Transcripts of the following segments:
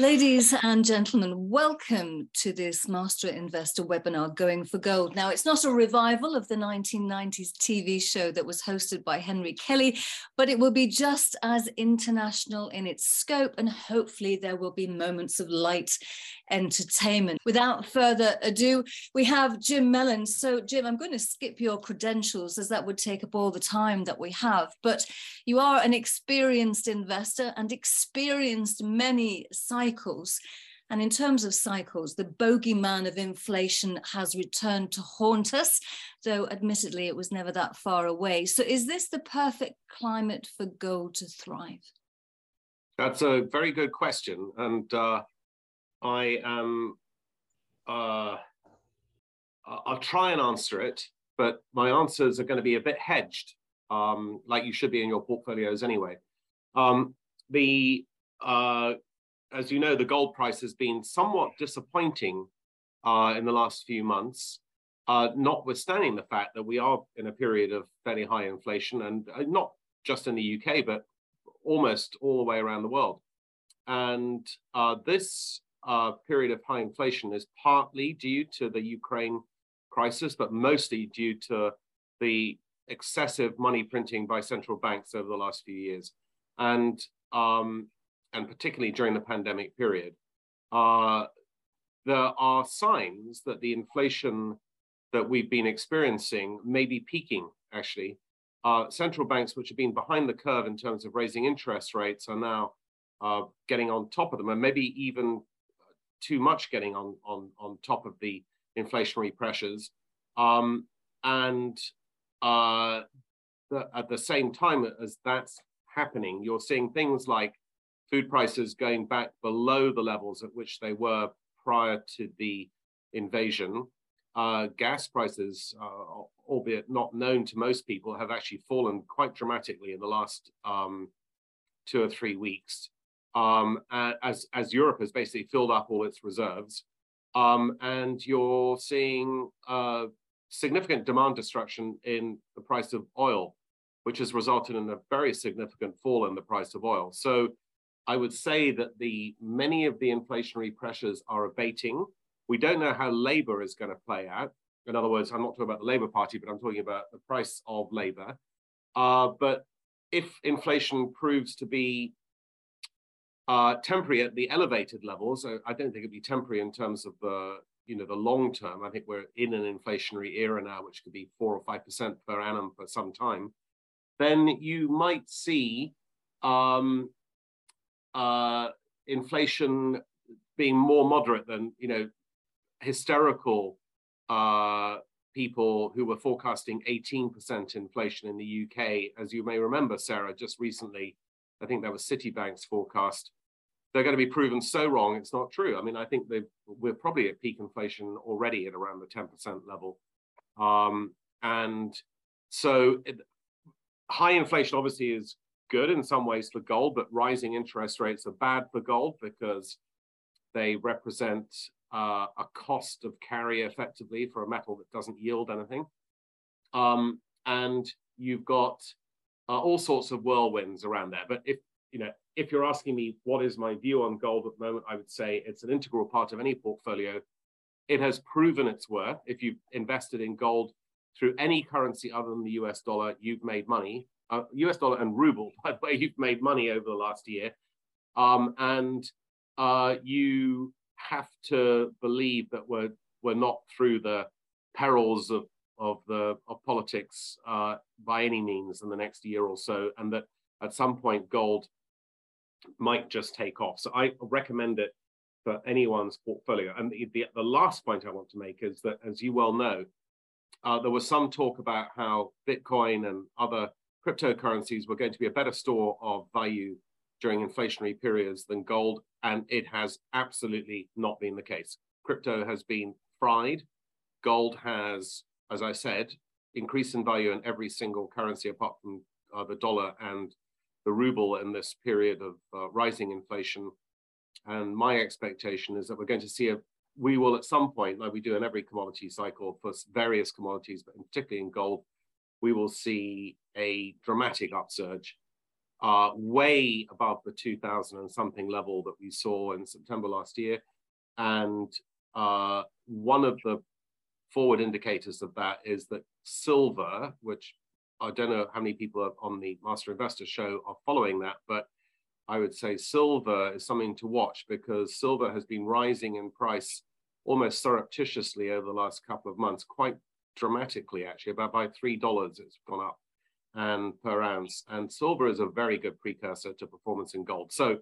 Ladies and gentlemen, welcome to this Master Investor webinar, Going for Gold. Now, it's not a revival of the 1990s TV show that was hosted by Henry Kelly, but it will be just as international in its scope, and hopefully there will be moments of light entertainment. Without further ado, we have Jim Mellon. So, Jim, I'm going to skip your credentials as that would take up all the time that we have, but you are an experienced investor and experienced many cycles. And in terms of cycles, the bogeyman of inflation has returned to haunt us, though admittedly it was never that far away. So is this the perfect climate for gold to thrive? That's a very good question. And I'll try and answer it, but my answers are going to be a bit hedged, like you should be in your portfolios anyway. As you know, the gold price has been somewhat disappointing in the last few months, notwithstanding the fact that we are in a period of fairly high inflation, and not just in the UK, but almost all the way around the world. And this period of high inflation is partly due to the Ukraine crisis, but mostly due to the excessive money printing by central banks over the last few years. And particularly during the pandemic period, there are signs that the inflation that we've been experiencing may be peaking, actually. Central banks, which have been behind the curve in terms of raising interest rates, are now getting on top of them, and maybe even too much getting on top of the inflationary pressures. At the same time as that's happening, you're seeing things like food prices going back below the levels at which they were prior to the invasion. Gas prices, albeit not known to most people, have actually fallen quite dramatically in the last 2 or 3 weeks, as Europe has basically filled up all its reserves. And you're seeing significant demand destruction in the price of oil, which has resulted in a very significant fall in the price of oil. So I would say that many of the inflationary pressures are abating. We don't know how labor is going to play out. In other words, I'm not talking about the Labour Party, but I'm talking about the price of labor. But if inflation proves to be temporary at the elevated levels, I don't think it'd be temporary in terms of the long term. I think we're in an inflationary era now, which could be 4 or 5% per annum for some time. Then you might see inflation being more moderate than, hysterical people who were forecasting 18% inflation in the UK. As you may remember, Sarah, just recently, I think that was Citibank's forecast. They're going to be proven so wrong, it's not true. I mean, I think we're probably at peak inflation already at around the 10% level. And so high inflation obviously is good in some ways for gold, but rising interest rates are bad for gold because they represent a cost of carry effectively for a metal that doesn't yield anything. And you've got all sorts of whirlwinds around there. But if you're asking me what is my view on gold at the moment, I would say it's an integral part of any portfolio. It has proven its worth. If you've invested in gold through any currency other than the US dollar, you've made money. US dollar and ruble, by the way, you've made money over the last year. You have to believe that we're not through the perils of politics by any means in the next year or so, and that at some point gold might just take off. So I recommend it for anyone's portfolio. And the last point I want to make is that, as you well know, there was some talk about how Bitcoin and other cryptocurrencies were going to be a better store of value during inflationary periods than gold, and it has absolutely not been the case. Crypto has been fried. Gold has, as I said, increased in value in every single currency apart from the dollar and the ruble in this period of rising inflation. And my expectation is that we're going to see we will at some point, like we do in every commodity cycle for various commodities, but particularly in gold, we will see a dramatic upsurge way above the 2,000 and something level that we saw in September last year. And one of the forward indicators of that is that silver, which I don't know how many people are on the Master Investor show are following that, but I would say silver is something to watch because silver has been rising in price almost surreptitiously over the last couple of months, quite dramatically actually, about by $3 it's gone up and per ounce. And silver is a very good precursor to performance in gold. So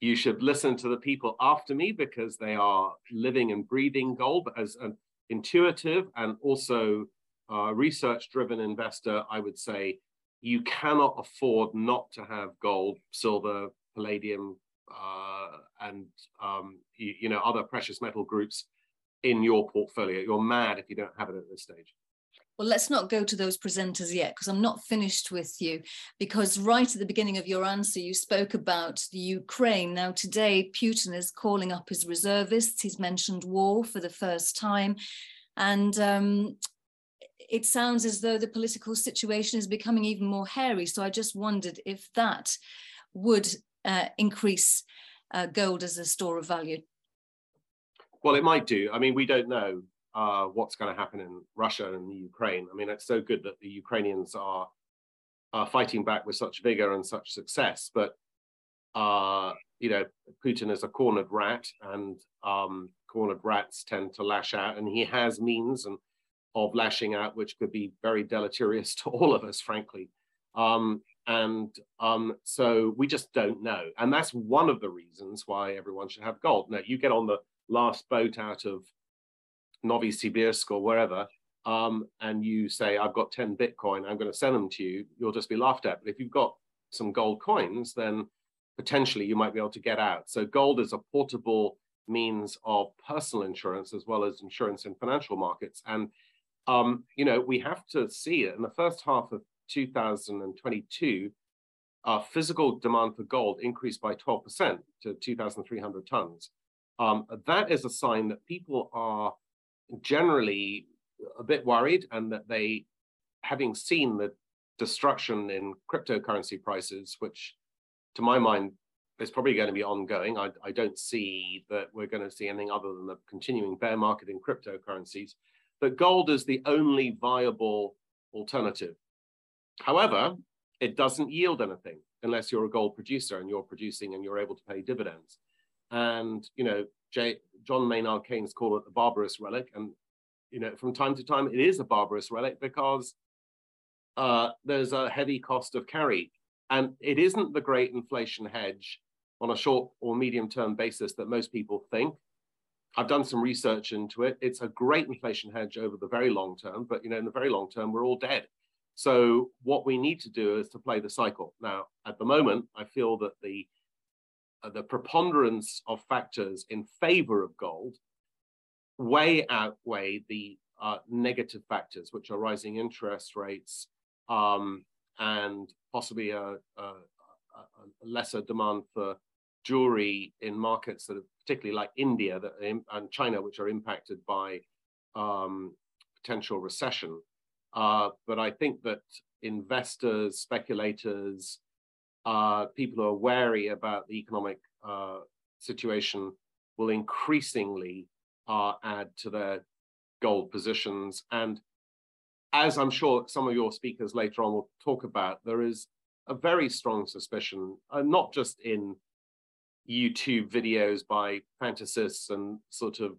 you should listen to the people after me because they are living and breathing gold. But as an intuitive and also research-driven investor, I would say you cannot afford not to have gold, silver, palladium, and you know other precious metal groups in your portfolio. You're mad if you don't have it at this stage. Well, let's not go to those presenters yet because I'm not finished with you, because right at the beginning of your answer, you spoke about the Ukraine. Now, today, Putin is calling up his reservists. He's mentioned war for the first time. And it sounds as though the political situation is becoming even more hairy. So I just wondered if that would increase gold as a store of value. Well, it might do. I mean, we don't know what's going to happen in Russia and the Ukraine. I mean, it's so good that the Ukrainians are fighting back with such vigor and such success. But, you know, Putin is a cornered rat, and cornered rats tend to lash out. And he has means of lashing out, which could be very deleterious to all of us, frankly. So we just don't know. And that's one of the reasons why everyone should have gold. Now, you get on the last boat out of Novosibirsk or wherever, and you say, I've got 10 Bitcoin, I'm going to send them to you, you'll just be laughed at. But if you've got some gold coins, then potentially you might be able to get out. So gold is a portable means of personal insurance as well as insurance in financial markets. And, you know, we have to see it in the first half of 2022, physical demand for gold increased by 12% to 2,300 tons. That is a sign that people are generally a bit worried, and that they, having seen the destruction in cryptocurrency prices, which to my mind is probably going to be ongoing. I don't see that we're going to see anything other than the continuing bear market in cryptocurrencies, but gold is the only viable alternative. However, it doesn't yield anything unless you're a gold producer and you're producing and you're able to pay dividends. And, you know, John Maynard Keynes called it the barbarous relic. And, you know, from time to time, it is a barbarous relic because there's a heavy cost of carry. And it isn't the great inflation hedge on a short or medium term basis that most people think. I've done some research into it. It's a great inflation hedge over the very long term. But, you know, in the very long term, we're all dead. So what we need to do is to play the cycle. Now, at the moment, I feel that the preponderance of factors in favor of gold way outweigh the negative factors, which are rising interest rates and possibly a lesser demand for jewelry in markets that are particularly like India and China, which are impacted by potential recession. But I think that investors, speculators, people who are wary about the economic situation will increasingly add to their gold positions. And as I'm sure some of your speakers later on will talk about, there is a very strong suspicion, not just in YouTube videos by fantasists and sort of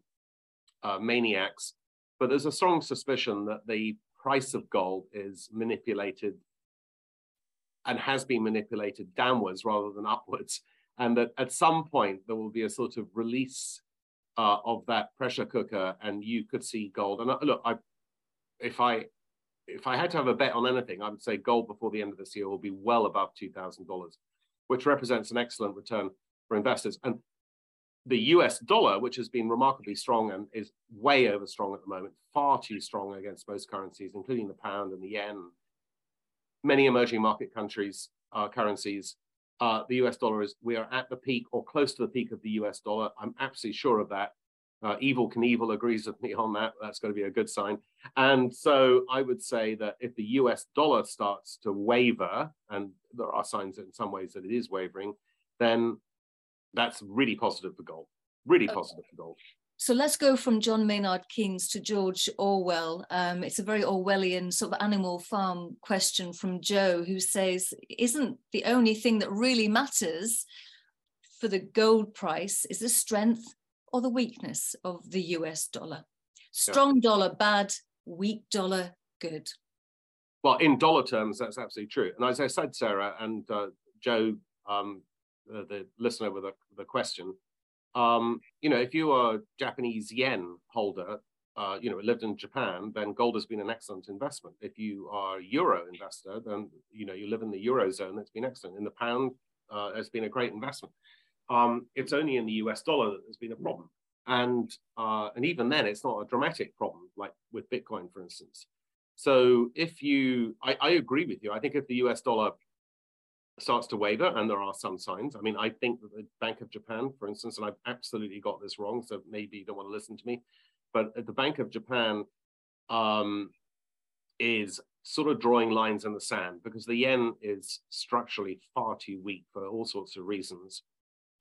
maniacs, but there's a strong suspicion that the price of gold is manipulated and has been manipulated downwards rather than upwards. And that at some point, there will be a sort of release of that pressure cooker, and you could see gold. And look, if I had to have a bet on anything, I would say gold before the end of this year will be well above $2,000, which represents an excellent return for investors. And the US dollar, which has been remarkably strong and is way over strong at the moment, far too strong against most currencies, including the pound and the yen, many emerging market countries, currencies, the US dollar is, we are at the peak or close to the peak of the US dollar. I'm absolutely sure of that. Evil Knievel agrees with me on that. That's going to be a good sign. And so I would say that if the US dollar starts to waver, and there are signs in some ways that it is wavering, then that's really positive for gold, really positive for gold. So let's go from John Maynard Keynes to George Orwell. It's a very Orwellian sort of Animal Farm question from Joe, who says, isn't the only thing that really matters for the gold price is the strength or the weakness of the US dollar? Strong dollar, bad, weak dollar, good. Well, in dollar terms, that's absolutely true. And as I said, Sarah and Joe, the listener with the question, you know, if you are a Japanese yen holder, you know, lived in Japan, then gold has been an excellent investment. If you are a euro investor, then, you know, you live in the eurozone, it's been excellent. In the pound, it's been a great investment. It's only in the US dollar that there's been a problem. And even then, it's not a dramatic problem, like with Bitcoin, for instance. So if you, I agree with you, I think if the US dollar starts to waver, and there are some signs. I mean, I think that the Bank of Japan, for instance, and I've absolutely got this wrong, so maybe you don't want to listen to me, but the Bank of Japan is sort of drawing lines in the sand because the yen is structurally far too weak for all sorts of reasons.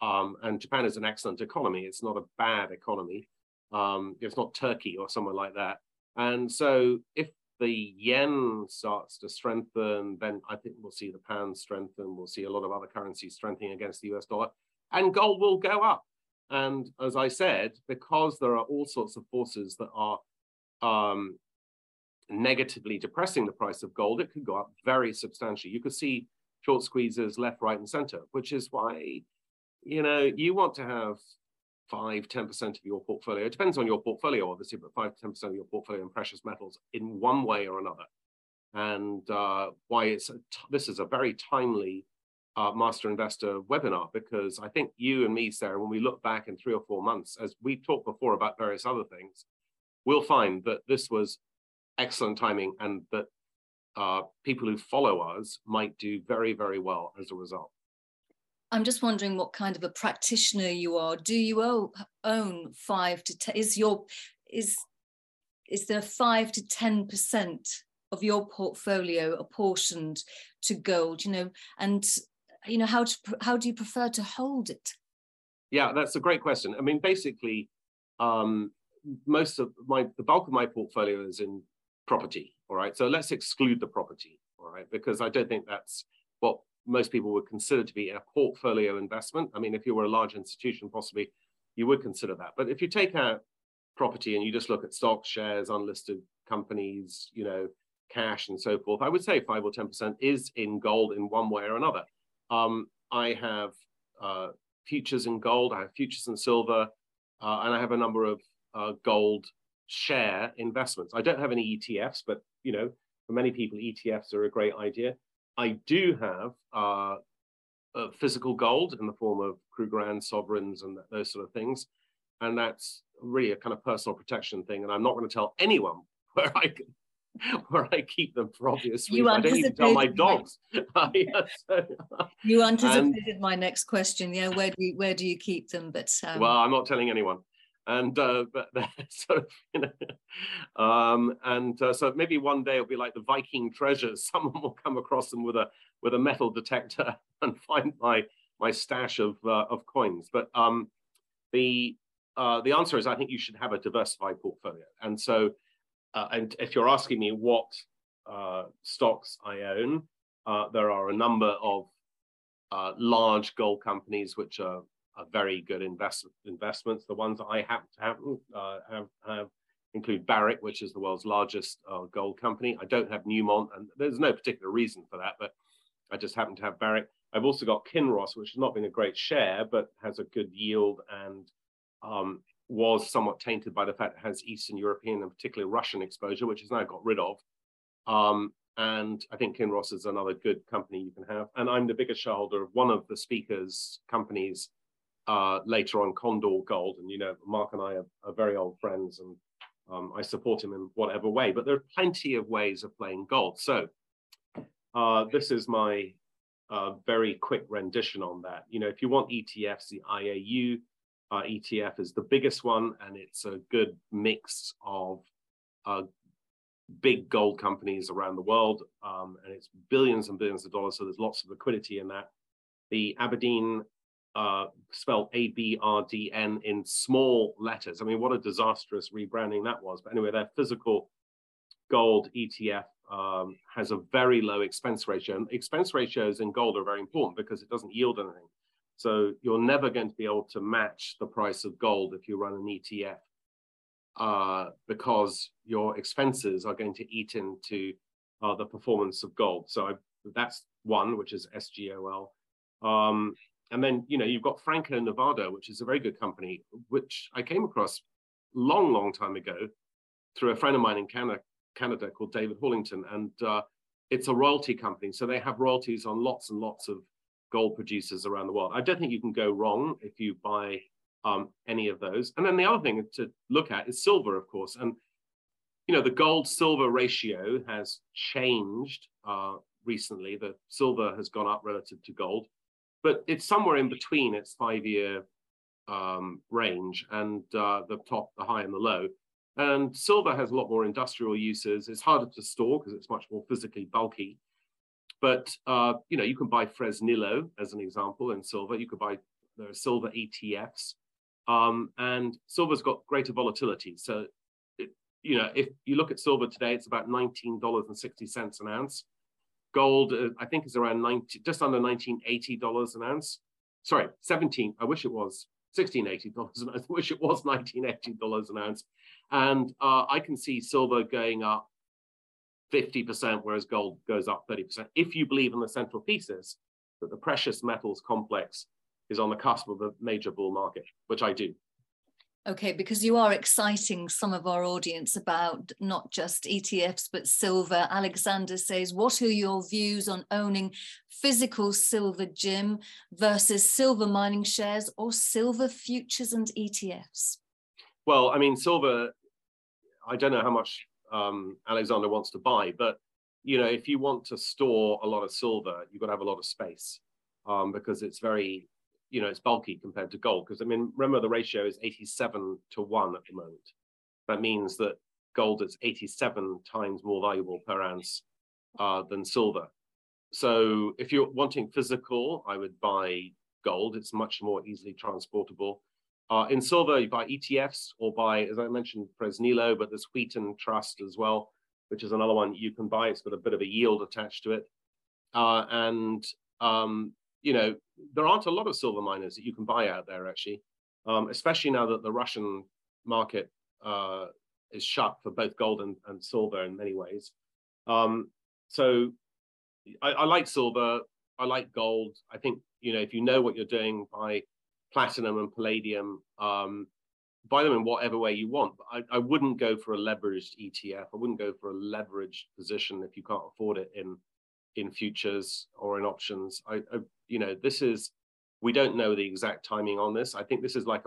And Japan is an excellent economy. It's not a bad economy. It's not Turkey or somewhere like that. And so if the yen starts to strengthen, then I think we'll see the pound strengthen. We'll see a lot of other currencies strengthening against the US dollar, and gold will go up. And as I said, because there are all sorts of forces that are negatively depressing the price of gold, it could go up very substantially. You could see short squeezes left, right, and center, which is why, you know, you want to have 5-10% of your portfolio, it depends on your portfolio, obviously, but 5-10% of your portfolio in precious metals in one way or another. And why it's this is a very timely Master Investor webinar, because I think you and me, Sarah, when we look back in 3 or 4 months, as we talked before about various other things, we'll find that this was excellent timing and that people who follow us might do very, very well as a result. I'm just wondering what kind of a practitioner you are. Do you own 5 to 10? Is there 5 to 10% of your portfolio apportioned to gold? You know, and you know how do you prefer to hold it? Yeah, that's a great question. I mean, basically, most of the bulk of my portfolio is in property. All right, so let's exclude the property. All right, because I don't think that's what most people would consider to be a portfolio investment. I mean, if you were a large institution, possibly you would consider that. But if you take out property and you just look at stocks, shares, unlisted companies, you know, cash and so forth, I would say 5 or 10% is in gold in one way or another. I have futures in gold, I have futures in silver, and I have a number of gold share investments. I don't have any ETFs, but, you know, for many people, ETFs are a great idea. I do have physical gold in the form of Krugerrand sovereigns and those sort of things. And that's really a kind of personal protection thing. And I'm not going to tell anyone where I keep them for obvious reasons. I don't even tell my dogs. You anticipated my next question. Yeah, where do you keep them? But well, I'm not telling anyone. And but sort of, you know, so maybe one day it'll be like the Viking treasures. Someone will come across them with a metal detector and find my stash of coins. But the answer is I think you should have a diversified portfolio. And so, and if you're asking me what stocks I own, there are a number of large gold companies which are very good investments. The ones that I have include Barrick, which is the world's largest gold company. I don't have Newmont, and there's no particular reason for that, but I just happen to have Barrick. I've also got Kinross, which has not been a great share, but has a good yield and was somewhat tainted by the fact it has Eastern European and particularly Russian exposure, which is now got rid of. And I think Kinross is another good company you can have. And I'm the biggest shareholder of one of the speakers' companies later on, Condor Gold. And, you know, Mark and I are very old friends, and I support him in whatever way, but there are plenty of ways of playing gold. So this is my very quick rendition on that. You know, if you want ETFs, the IAU ETF is the biggest one, and it's a good mix of big gold companies around the world, and it's billions and billions of dollars, so there's lots of liquidity in that. The Aberdeen, spelled A-B-R-D-N in small letters. I mean, what a disastrous rebranding that was. But anyway, their physical gold ETF has a very low expense ratio. And expense ratios in gold are very important because it doesn't yield anything. So you're never going to be able to match the price of gold if you run an ETF, because your expenses are going to eat into the performance of gold. So that's one, which is SGOL. And then, you know, you've got Franco Nevada, which is a very good company, which I came across long time ago through a friend of mine in Canada called David Hollington. And it's a royalty company. So they have royalties on lots and lots of gold producers around the world. I don't think you can go wrong if you buy any of those. And then the other thing to look at is silver, of course. And, you know, the gold-silver ratio has changed recently. The silver has gone up relative to gold, but it's somewhere in between its 5-year range, and the top, the high and the low. And silver has a lot more industrial uses. It's harder to store because it's much more physically bulky. But, you know, you can buy Fresnilo as an example in silver. You could buy, there are silver ETFs, and silver's got greater volatility. So, it, you know, if you look at silver today, it's about $19.60 an ounce. Gold, I think, is around just under $19.80 an ounce. Sorry, 17, I wish it was $16.80 an ounce. I wish it was $19.80 an ounce. And I can see silver going up 50%, whereas gold goes up 30%. If you believe in the central thesis that the precious metals complex is on the cusp of a major bull market, which I do. Okay, because you are exciting some of our audience about not just ETFs, but silver. Alexander says, what are your views on owning physical silver, Jim, versus silver mining shares or silver futures and ETFs? Well, I mean, silver, I don't know how much Alexander wants to buy, but, you know, if you want to store a lot of silver, you've got to have a lot of space, because it's very, you know, it's bulky compared to gold. Because, I mean, remember the ratio is 87-1 at the moment. That means that gold is 87 times more valuable per ounce than silver. So if you're wanting physical, I would buy gold. It's much more easily transportable. In silver, you buy ETFs or buy, as I mentioned, Presnilo, but there's Wheaton Trust as well, which is another one you can buy. It's got a bit of a yield attached to it. You know, there aren't a lot of silver miners that you can buy out there, actually, especially now that the Russian market is shut for both gold and silver in many ways. So I like silver. I like gold. I think, you know, if you know what you're doing, buy platinum and palladium, buy them in whatever way you want. But I wouldn't go for a leveraged ETF. I wouldn't go for a leveraged position if you can't afford it in futures or in options. I you know, this is, we don't know the exact timing on this. I think this is like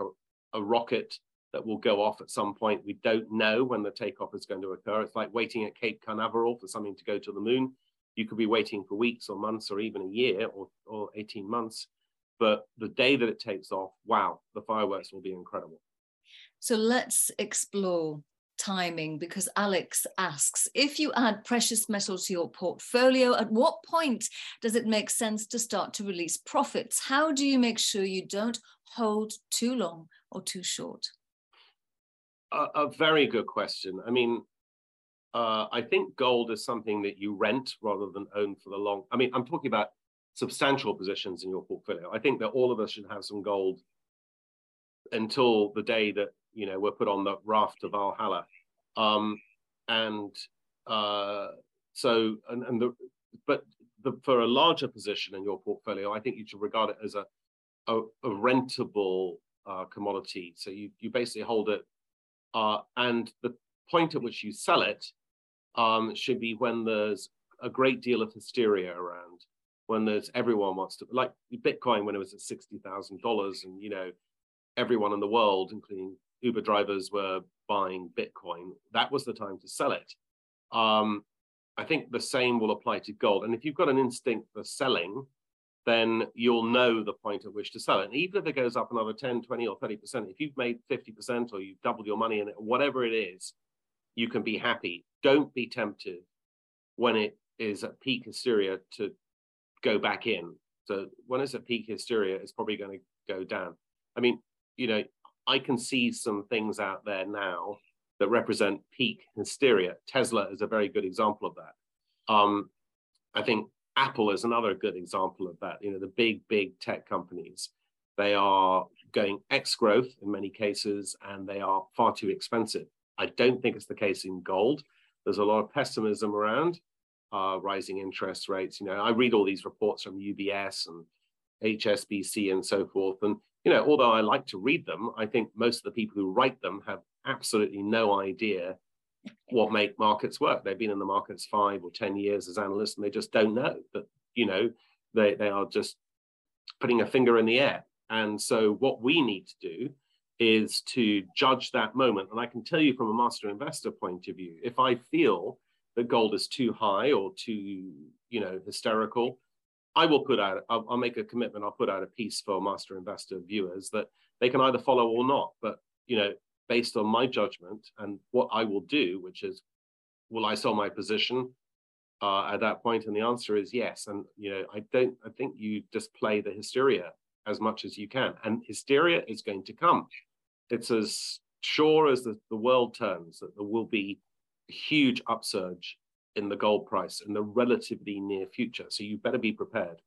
a rocket that will go off at some point. We don't know when the takeoff is going to occur. It's like waiting at Cape Canaveral for something to go to the moon. You could be waiting for weeks or months or even a year or 18 months. But the day that it takes off, wow, the fireworks will be incredible. So let's explore timing, because Alex asks, if you add precious metal to your portfolio, at what point does it make sense to start to release profits? How do you make sure you don't hold too long or too short? A very good question. I mean, I think gold is something that you rent rather than own for the long. I mean, I'm talking about substantial positions in your portfolio. I think that all of us should have some gold until the day that, you know, we're put on the raft to Valhalla. But for a larger position in your portfolio, I think you should regard it as a rentable commodity. So you basically hold it, and the point at which you sell it should be when there's a great deal of hysteria around, when there's everyone wants to, like Bitcoin when it was at $60,000 and, you know, everyone in the world, including Uber drivers, were buying Bitcoin. That was the time to sell it. I think the same will apply to gold. And if you've got an instinct for selling, then you'll know the point at which to sell it. And even if it goes up another 10, 20, or 30%, if you've made 50% or you've doubled your money in it, whatever it is, you can be happy. Don't be tempted when it is at peak hysteria to go back in. So when it's at peak hysteria, it's probably going to go down. I mean, you know, I can see some things out there now that represent peak hysteria. Tesla is a very good example of that. I think Apple is another good example of that. You know, the big, big tech companies, they are going ex-growth in many cases, and they are far too expensive. I don't think it's the case in gold. There's a lot of pessimism around rising interest rates. You know, I read all these reports from UBS and HSBC and so forth. And, you know, although I like to read them, I think most of the people who write them have absolutely no idea what make markets work. They've been in the markets 5 or 10 years as analysts, and they just don't know that, you know, they are just putting a finger in the air. And so what we need to do is to judge that moment. And I can tell you from a master investor point of view, if I feel that gold is too high or too, you know, hysterical, I will put out, I'll make a commitment, I'll put out a piece for master investor viewers that they can either follow or not. But, you know, based on my judgment and what I will do, which is, will I sell my position at that point? And the answer is yes. And, you know, I think you just play the hysteria as much as you can. And hysteria is going to come. It's as sure as the world turns that there will be a huge upsurge in the gold price in the relatively near future. So you better be prepared.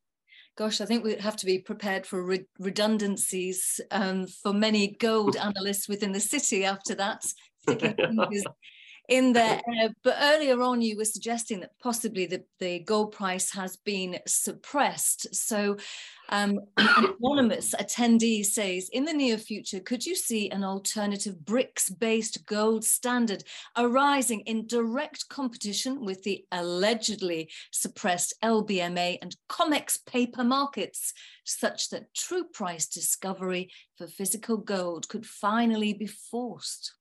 Gosh, I think we have to be prepared for redundancies for many gold analysts within the city after that, sticking fingers in there. But earlier on, you were suggesting that possibly the gold price has been suppressed. So an anonymous attendee says, in the near future, could you see an alternative BRICS-based gold standard arising in direct competition with the allegedly suppressed LBMA and COMEX paper markets, such that true price discovery for physical gold could finally be forced?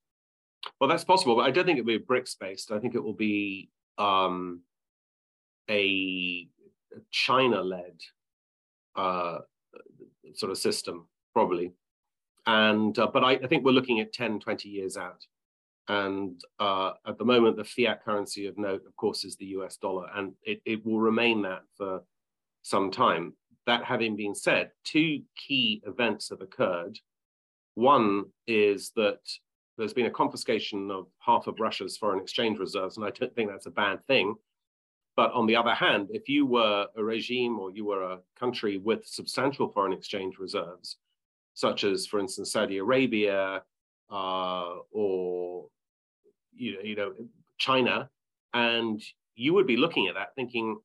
Well, that's possible, but I don't think it'll be BRICS-based. I think it will be a China-led sort of system, probably. And but I think we're looking at 10, 20 years out. And at the moment, the fiat currency of note, of course, is the US dollar, and it will remain that for some time. That having been said, two key events have occurred. One is that there's been a confiscation of half of Russia's foreign exchange reserves, and I don't think that's a bad thing. But on the other hand, if you were a regime or you were a country with substantial foreign exchange reserves, such as, for instance, Saudi Arabia or you know, China, and you would be looking at that thinking,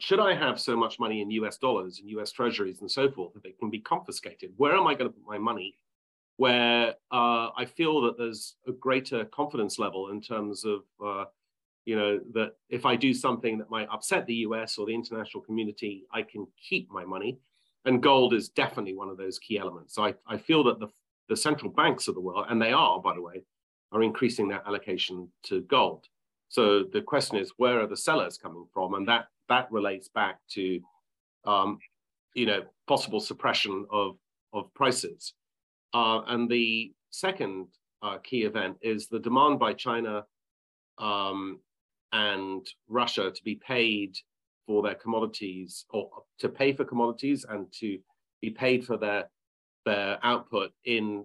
should I have so much money in US dollars and US treasuries and so forth that they can be confiscated? Where am I going to put my money? Where I feel that there's a greater confidence level in terms of, you know, that if I do something that might upset the US or the international community, I can keep my money. And gold is definitely one of those key elements. So I feel that the central banks of the world, and they are, by the way, are increasing their allocation to gold. So the question is, where are the sellers coming from? And that relates back to, you know, possible suppression of prices. And the second key event is the demand by China and Russia to be paid for their commodities, or to pay for commodities and to be paid for their output in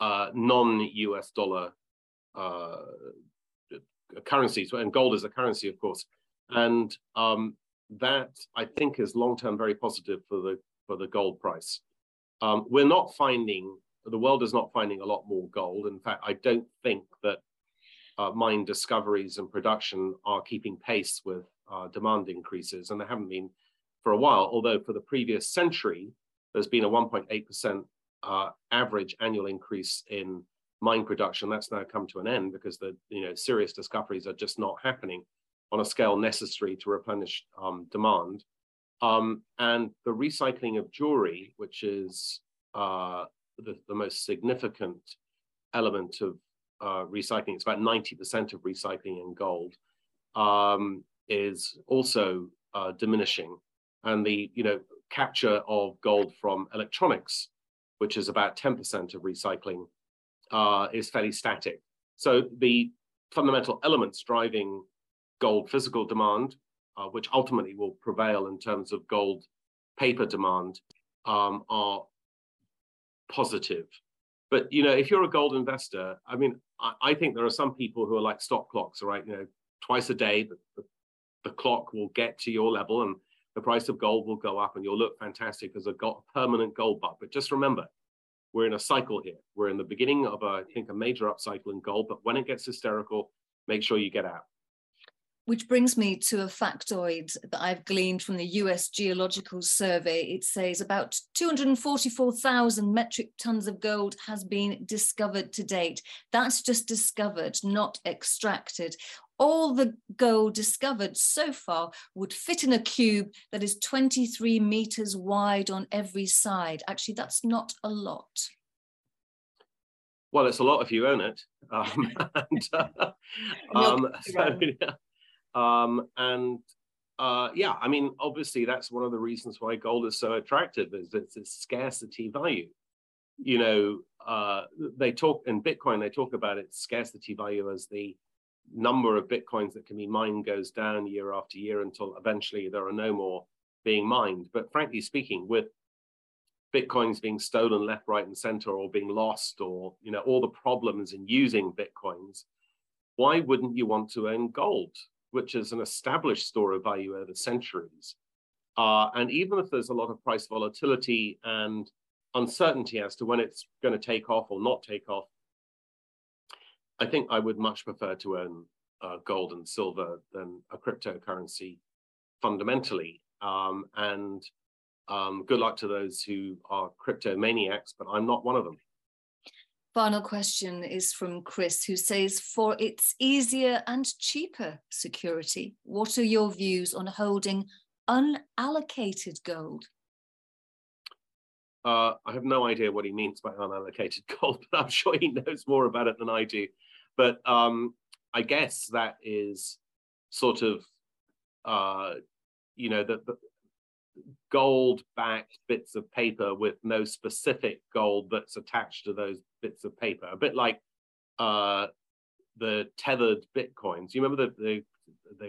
non-US dollar currencies. And gold is a currency, of course. And that, I think, is long-term very positive for the gold price. We're not finding... The world is not finding a lot more gold. In fact, I don't think that mine discoveries and production are keeping pace with demand increases, and they haven't been for a while, although for the previous century, there's been a 1.8% average annual increase in mine production. That's now come to an end because the serious discoveries are just not happening on a scale necessary to replenish demand. And the recycling of jewelry, which is... The most significant element of recycling, it's about 90% of recycling in gold, is also diminishing. And the capture of gold from electronics, which is about 10% of recycling, is fairly static. So the fundamental elements driving gold physical demand, which ultimately will prevail in terms of gold paper demand, are positive. But, you know, if you're a gold investor, I mean, I think there are some people who are like stock clocks, right? You know, twice a day, the clock will get to your level and the price of gold will go up and you'll look fantastic as a permanent gold buck. But just remember, we're in a cycle here. We're in the beginning of, I think, a major upcycle in gold. But when it gets hysterical, make sure you get out. Which brings me to a factoid that I've gleaned from the US Geological Survey. It says about 244,000 metric tons of gold has been discovered to date. That's just discovered, not extracted. All the gold discovered so far would fit in a cube that is 23 meters wide on every side. Actually, that's not a lot. Well, it's a lot if you own it. Yeah, I mean, obviously, that's one of the reasons why gold is so attractive, is it's a scarcity value. You know, they talk in Bitcoin, they talk about its scarcity value as the number of Bitcoins that can be mined goes down year after year until eventually there are no more being mined. But frankly speaking, with Bitcoins being stolen left, right, and center, or being lost, or, you know, all the problems in using Bitcoins, why wouldn't you want to own gold, which is an established store of value over centuries? And even if there's a lot of price volatility and uncertainty as to when it's going to take off or not take off, I think I would much prefer to own gold and silver than a cryptocurrency fundamentally. Good luck to those who are crypto maniacs, but I'm not one of them. Final question is from Chris, who says, for its easier and cheaper security, what are your views on holding unallocated gold? I have no idea what he means by unallocated gold, but I'm sure he knows more about it than I do. But I guess that is sort of, you know, the gold-backed bits of paper with no specific gold that's attached to those bits of paper, a bit like the tethered Bitcoins. You remember the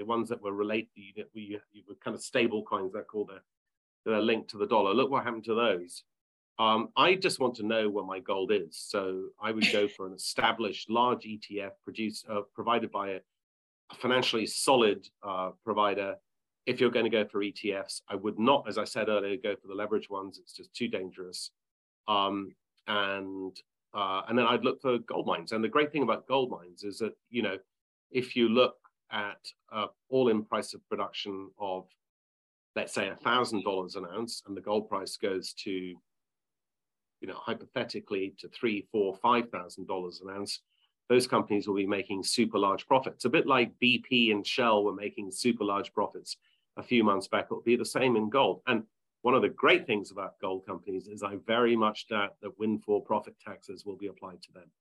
ones that were related, you were kind of stable coins, they're called, they're linked to the dollar. Look what happened to those. I just want to know where my gold is. So I would go for an established large ETF provided by a financially solid provider. If you're going to go for ETFs, I would not, as I said earlier, go for the leveraged ones. It's just too dangerous. And then I'd look for gold mines. And the great thing about gold mines is that, you know, if you look at all-in price of production of, let's say, $1,000 an ounce, and the gold price goes to, you know, hypothetically to $3,000, $4,000, $5,000 an ounce, those companies will be making super large profits. A bit like BP and Shell were making super large profits a few months back. It'll be the same in gold. And one of the great things about gold companies is I very much doubt that windfall profit taxes will be applied to them.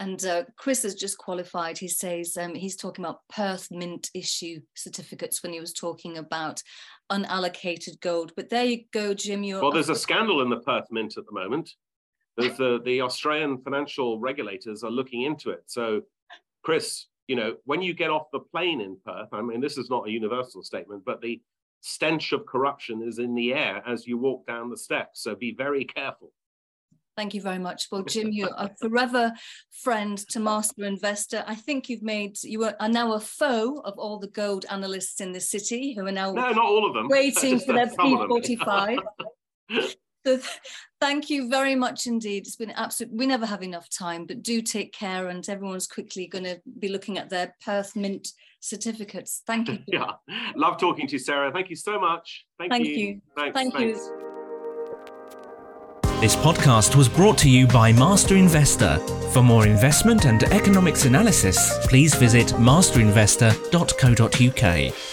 And Chris has just qualified. He says he's talking about Perth Mint issue certificates when he was talking about unallocated gold. But there you go, Jim. Well, there's a scandal in the Perth Mint at the moment. There's the Australian financial regulators are looking into it. So, Chris, you know, when you get off the plane in Perth, I mean, this is not a universal statement, but the stench of corruption is in the air as you walk down the steps. So be very careful. Thank you very much. Well, Jim, you're a forever friend to Master Investor. I think you've made, you are now a foe of all the gold analysts in the city who are now no, not all of them. Waiting for their P45. So thank you very much indeed. It's been absolute, we never have enough time, but do take care, and everyone's quickly going to be looking at their Perth Mint certificates. Thank you. Yeah, love talking to you, Sarah. Thank you so much. Thank you. Thanks. This podcast was brought to you by Master Investor. For more investment and economics analysis, please visit masterinvestor.co.uk.